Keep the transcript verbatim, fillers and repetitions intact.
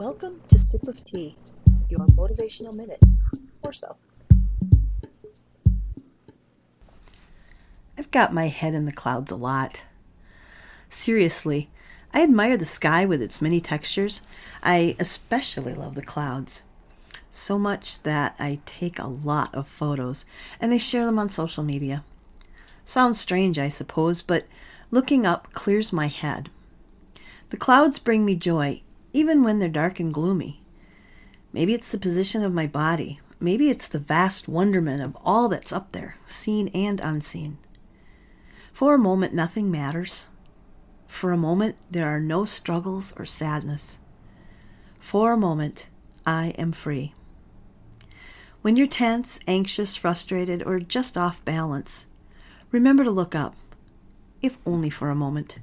Welcome to Sip of Tea, your motivational minute, or so. I've got my head in the clouds a lot. Seriously, I admire the sky with its many textures. I especially love the clouds. So much that I take a lot of photos, and I share them on social media. Sounds strange, I suppose, but looking up clears my head. The clouds bring me joy, even when they're dark and gloomy. Maybe it's the position of my body. Maybe it's the vast wonderment of all that's up there, seen and unseen. For a moment, nothing matters. For a moment, there are no struggles or sadness. For a moment, I am free. When you're tense, anxious, frustrated, or just off balance, remember to look up, if only for a moment.